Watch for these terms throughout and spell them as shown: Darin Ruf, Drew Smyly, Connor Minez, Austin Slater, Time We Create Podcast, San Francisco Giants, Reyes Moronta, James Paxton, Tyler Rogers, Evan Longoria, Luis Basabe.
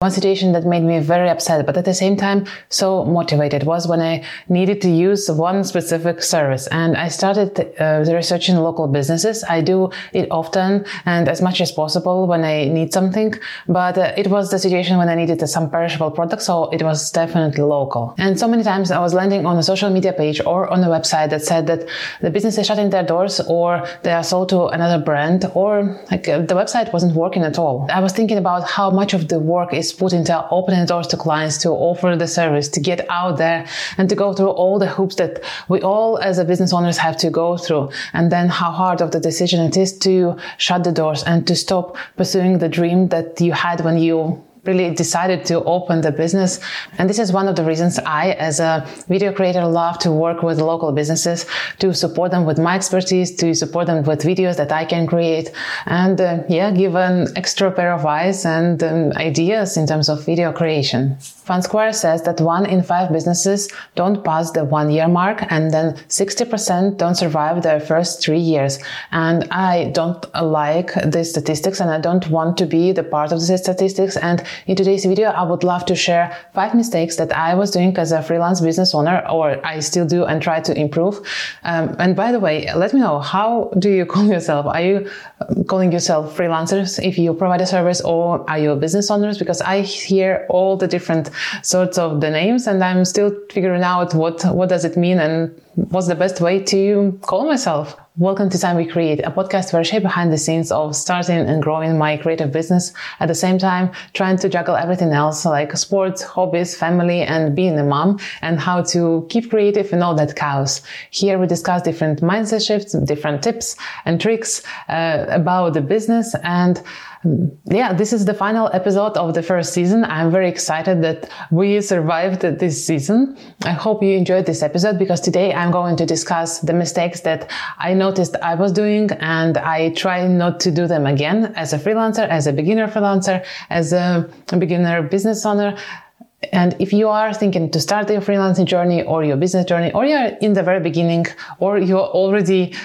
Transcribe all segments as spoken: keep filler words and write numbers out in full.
One situation that made me very upset, but at the same time so motivated, was when I needed to use one specific service, and I started uh, researching local businesses. I do it often and as much as possible when I need something, but uh, it was the situation when I needed uh, some perishable product, so it was definitely local. And so many times I was landing on a social media page or on a website that said that the business is shutting their doors, or they are sold to another brand, or like uh, the website wasn't working at all. I was thinking about how much of the work is put into opening doors to clients, to offer the service, to get out there and to go through all the hoops that we all as a business owners have to go through, and then how hard of the decision it is to shut the doors and to stop pursuing the dream that you had when you really decided to open the business. And this is one of the reasons I, as a video creator, love to work with local businesses, to support them with my expertise, to support them with videos that I can create, and uh, yeah, give an extra pair of eyes and um, ideas in terms of video creation. FunSquare says that one in five businesses don't pass the one year mark, and then sixty percent don't survive their first three years. And I don't like these statistics, and I don't want to be the part of these statistics. And in today's video, I would love to share five mistakes that I was doing as a freelance business owner, or I still do and try to improve. Um, and by the way, let me know, how do you call yourself? Are you calling yourself freelancers if you provide a service, or are you business owners? Because I hear all the different sorts of the names, and I'm still figuring out what, what does it mean and what's the best way to call myself. Welcome to Time We Create, a podcast where I share behind the scenes of starting and growing my creative business, at the same time trying to juggle everything else like sports, hobbies, family, and being a mom, and how to keep creative and all that chaos. Here we discuss different mindset shifts, different tips and tricks uh, about the business. And yeah, this is the final episode of the first season. I'm very excited that we survived this season. I hope you enjoyed this episode, because today I'm going to discuss the mistakes that I noticed I was doing, and I try not to do them again as a freelancer, as a beginner freelancer, as a beginner business owner. And if you are thinking to start your freelancing journey or your business journey, or you're in the very beginning, or you're already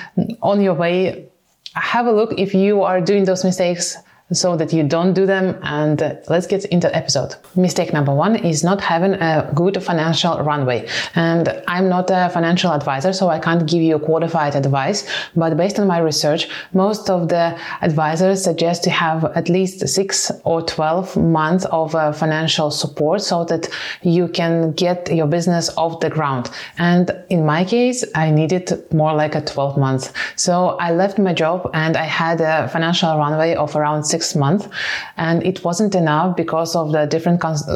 on your way, have a look if you are doing those mistakes, so that you don't do them. And uh, let's get into the episode. Mistake number one is not having a good financial runway. And I'm not a financial advisor, so I can't give you qualified advice. But based on my research, most of the advisors suggest to have at least six or twelve months of uh, financial support, so that you can get your business off the ground. And in my case, I needed more like a twelve months. So I left my job and I had a financial runway of around six months, and it wasn't enough because of the different cons-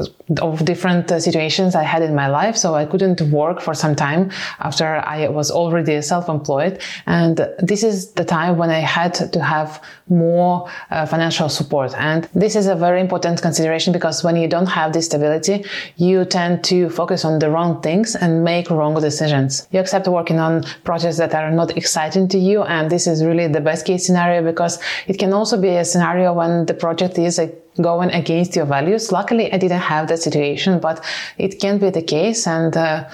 of different uh, situations I had in my life. So I couldn't work for some time after I was already self-employed, and this is the time when I had to have more uh, financial support. And this is a very important consideration, because when you don't have this stability, you tend to focus on the wrong things and make wrong decisions. You accept working on projects that are not exciting to you, and this is really the best case scenario, because it can also be a scenario when the project is a going against your values. Luckily, I didn't have that situation, but it can be the case, and uh,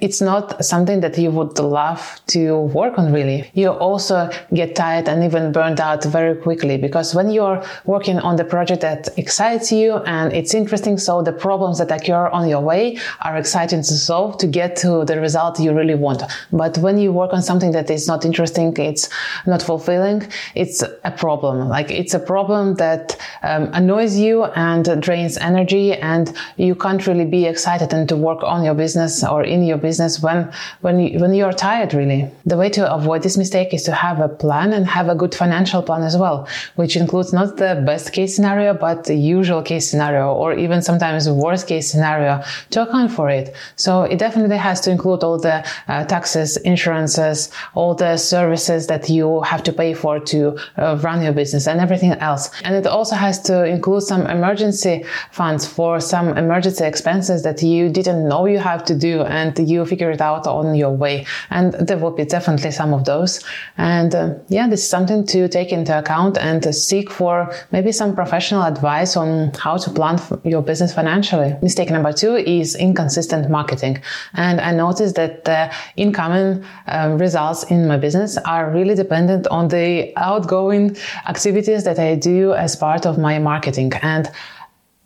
it's not something that you would love to work on, really. You also get tired and even burned out very quickly, because when you're working on the project that excites you and it's interesting, so the problems that occur on your way are exciting to solve to get to the result you really want. But when you work on something that is not interesting, it's not fulfilling, it's a problem. Like, it's a problem that um, annoys you and drains energy, and you can't really be excited and to work on your business or in your business when when you, when you are tired, really. The way to avoid this mistake is to have a plan, and have a good financial plan as well, which includes not the best case scenario, but the usual case scenario, or even sometimes worst case scenario, to account for it. So it definitely has to include all the uh, taxes, insurances, all the services that you have to pay for to uh, run your business, and everything else. And it also has to include some emergency funds for some emergency expenses that you didn't know you have to do, and you figure it out on your way. And there will be definitely some of those. And uh, yeah, this is something to take into account, and to seek for maybe some professional advice on how to plan f- your business financially. Mistake number two is inconsistent marketing. And I noticed that the incoming uh, results in my business are really dependent on the outgoing activities that I do as part of my marketing. And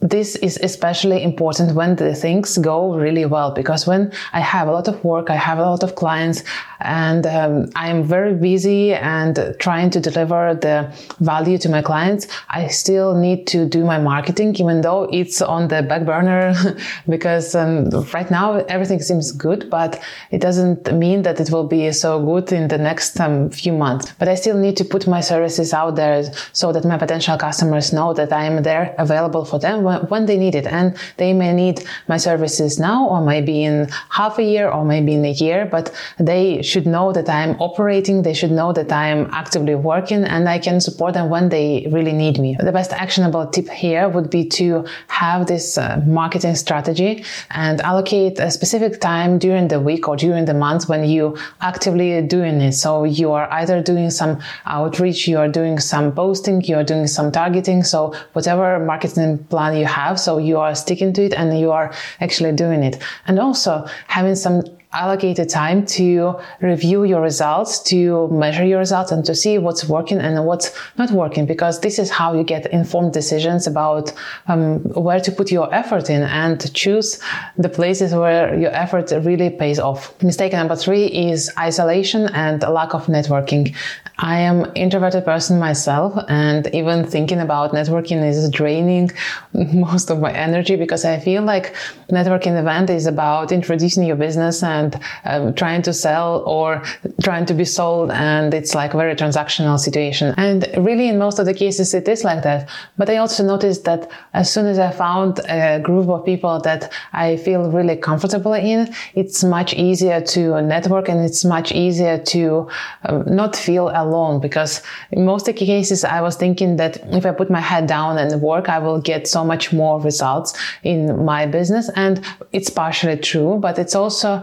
This is especially important when the things go really well, because when I have a lot of work, I have a lot of clients, and um, I am very busy and trying to deliver the value to my clients, I still need to do my marketing, even though it's on the back burner, because um, right now everything seems good, but it doesn't mean that it will be so good in the next um, few months. But I still need to put my services out there so that my potential customers know that I am there, available for them when they need it. And they may need my services now, or maybe in half a year, or maybe in a year, but they should know that I'm operating. They should know that I'm actively working, and I can support them when they really need me. The best actionable tip here would be to have this uh, marketing strategy and allocate a specific time during the week or during the month when you actively doing it. So you are either doing some outreach, you are doing some posting, you are doing some targeting. So whatever marketing plan you you have, so you are sticking to it and you are actually doing it. And also having some allocated time to review your results, to measure your results, and to see what's working and what's not working, because this is how you get informed decisions about um, where to put your effort in and choose the places where your effort really pays off. Mistake number three is isolation and lack of networking. I am an introverted person myself, and even thinking about networking is draining most of my energy, because I feel like networking event is about introducing your business and and um, trying to sell or trying to be sold, and it's like very transactional situation. And really in most of the cases it is like that. But I also noticed that as soon as I found a group of people that I feel really comfortable in, it's much easier to network, and it's much easier to um, not feel alone, because in most of the cases I was thinking that if I put my head down and work, I will get so much more results in my business. And it's partially true, but it's also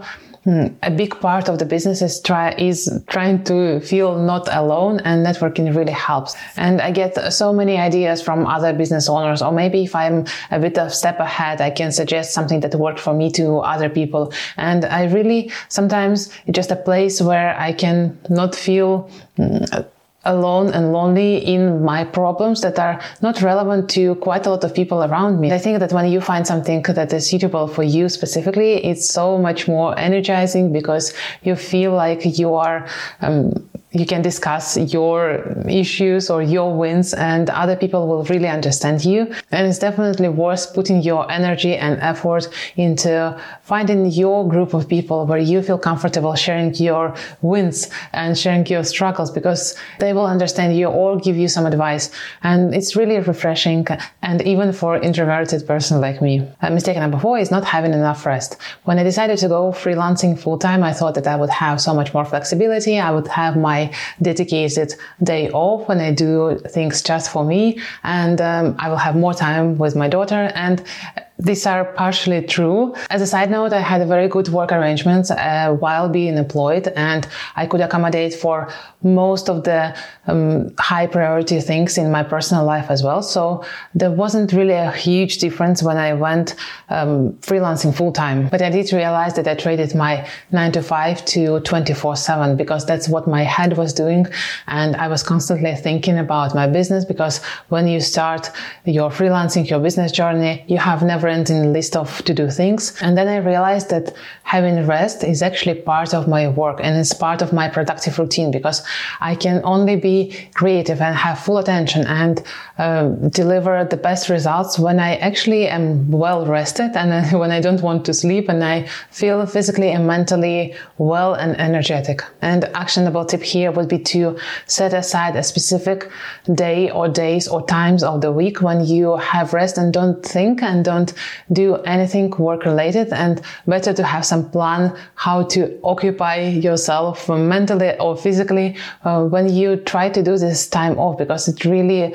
a big part of the business is, try, is trying to feel not alone, and networking really helps. And I get so many ideas from other business owners, or maybe if I'm a bit of step ahead, I can suggest something that worked for me to other people. And I really, sometimes it's just a place where I can not feel mm, alone and lonely in my problems that are not relevant to quite a lot of people around me. I think that when you find something that is suitable for you specifically, it's so much more energizing, because you feel like you are um, you can discuss your issues or your wins, and other people will really understand you. And it's definitely worth putting your energy and effort into finding your group of people where you feel comfortable sharing your wins and sharing your struggles, because they will understand you or give you some advice. And it's really refreshing, and even for an introverted person like me. Uh, mistake number four is not having enough rest. When I decided to go freelancing full-time, I thought that I would have so much more flexibility. I would have my I dedicated day off when I do things just for me, and um, I will have more time with my daughter. And these are partially true. As a side note, I had very good work arrangements uh, while being employed, and I could accommodate for most of the um, high priority things in my personal life as well. So there wasn't really a huge difference when I went um, freelancing full time. But I did realize that I traded my nine to five to twenty-four seven, because that's what my head was doing. And I was constantly thinking about my business, because when you start your freelancing, your business journey, you have never in list of to-do things. And then I realized that having rest is actually part of my work, and it's part of my productive routine, because I can only be creative and have full attention and um, deliver the best results when I actually am well rested, and when I don't want to sleep, and I feel physically and mentally well and energetic. And actionable tip here would be to set aside a specific day or days or times of the week when you have rest and don't think and don't do anything work related, and better to have some plan how to occupy yourself mentally or physically uh, when you try to do this time off, because it really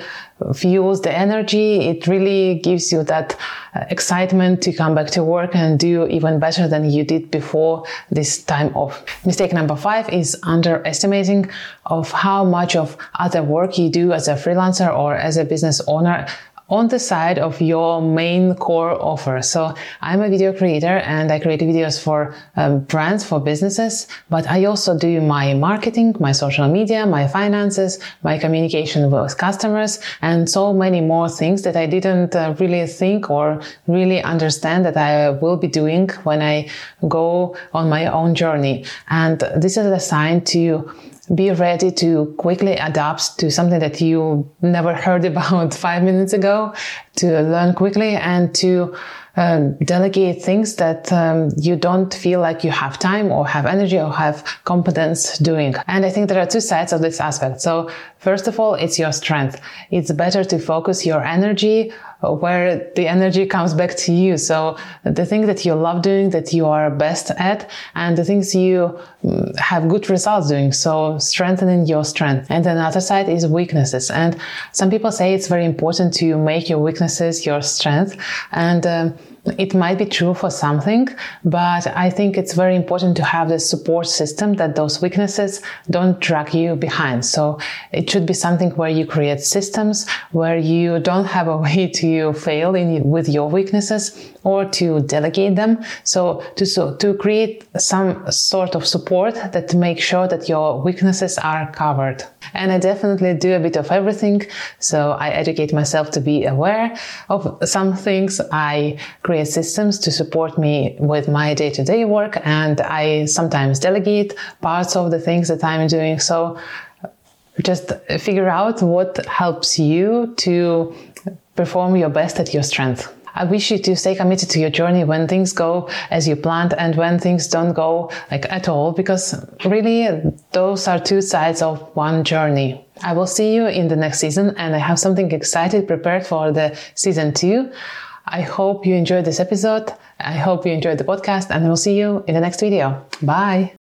fuels the energy. It really gives you that uh, excitement to come back to work and do even better than you did before this time off. Mistake number five is underestimating of how much of other work you do as a freelancer or as a business owner on the side of your main core offer. So I'm a video creator and I create videos for um, brands, for businesses, but I also do my marketing, my social media, my finances, my communication with customers, and so many more things that I didn't uh, really think or really understand that I will be doing when I go on my own journey. And this is a sign to be ready to quickly adapt to something that you never heard about five minutes ago, to learn quickly and to uh, delegate things that um, you don't feel like you have time or have energy or have competence doing. And I think there are two sides of this aspect. So first of all, it's your strength. It's better to focus your energy where the energy comes back to you. So the thing that you love doing, that you are best at, and the things you have good results doing. So strengthening your strength. And another side is weaknesses. And some people say it's very important to make your weaknesses your strength. And um, it might be true for something, but I think it's very important to have the support system that those weaknesses don't drag you behind. So it should be something where you create systems, where you don't have a way to fail in with your weaknesses or to delegate them. So to, so to create some sort of support that makes sure that your weaknesses are covered. And I definitely do a bit of everything. So I educate myself to be aware of some things. I create systems to support me with my day-to-day work. And I sometimes delegate parts of the things that I'm doing. So just figure out what helps you to perform your best at your strength. I wish you to stay committed to your journey when things go as you planned and when things don't go like at all, because really those are two sides of one journey. I will see you in the next season, and I have something exciting prepared for the season two. I hope you enjoyed this episode. I hope you enjoyed the podcast, and we'll see you in the next video. Bye.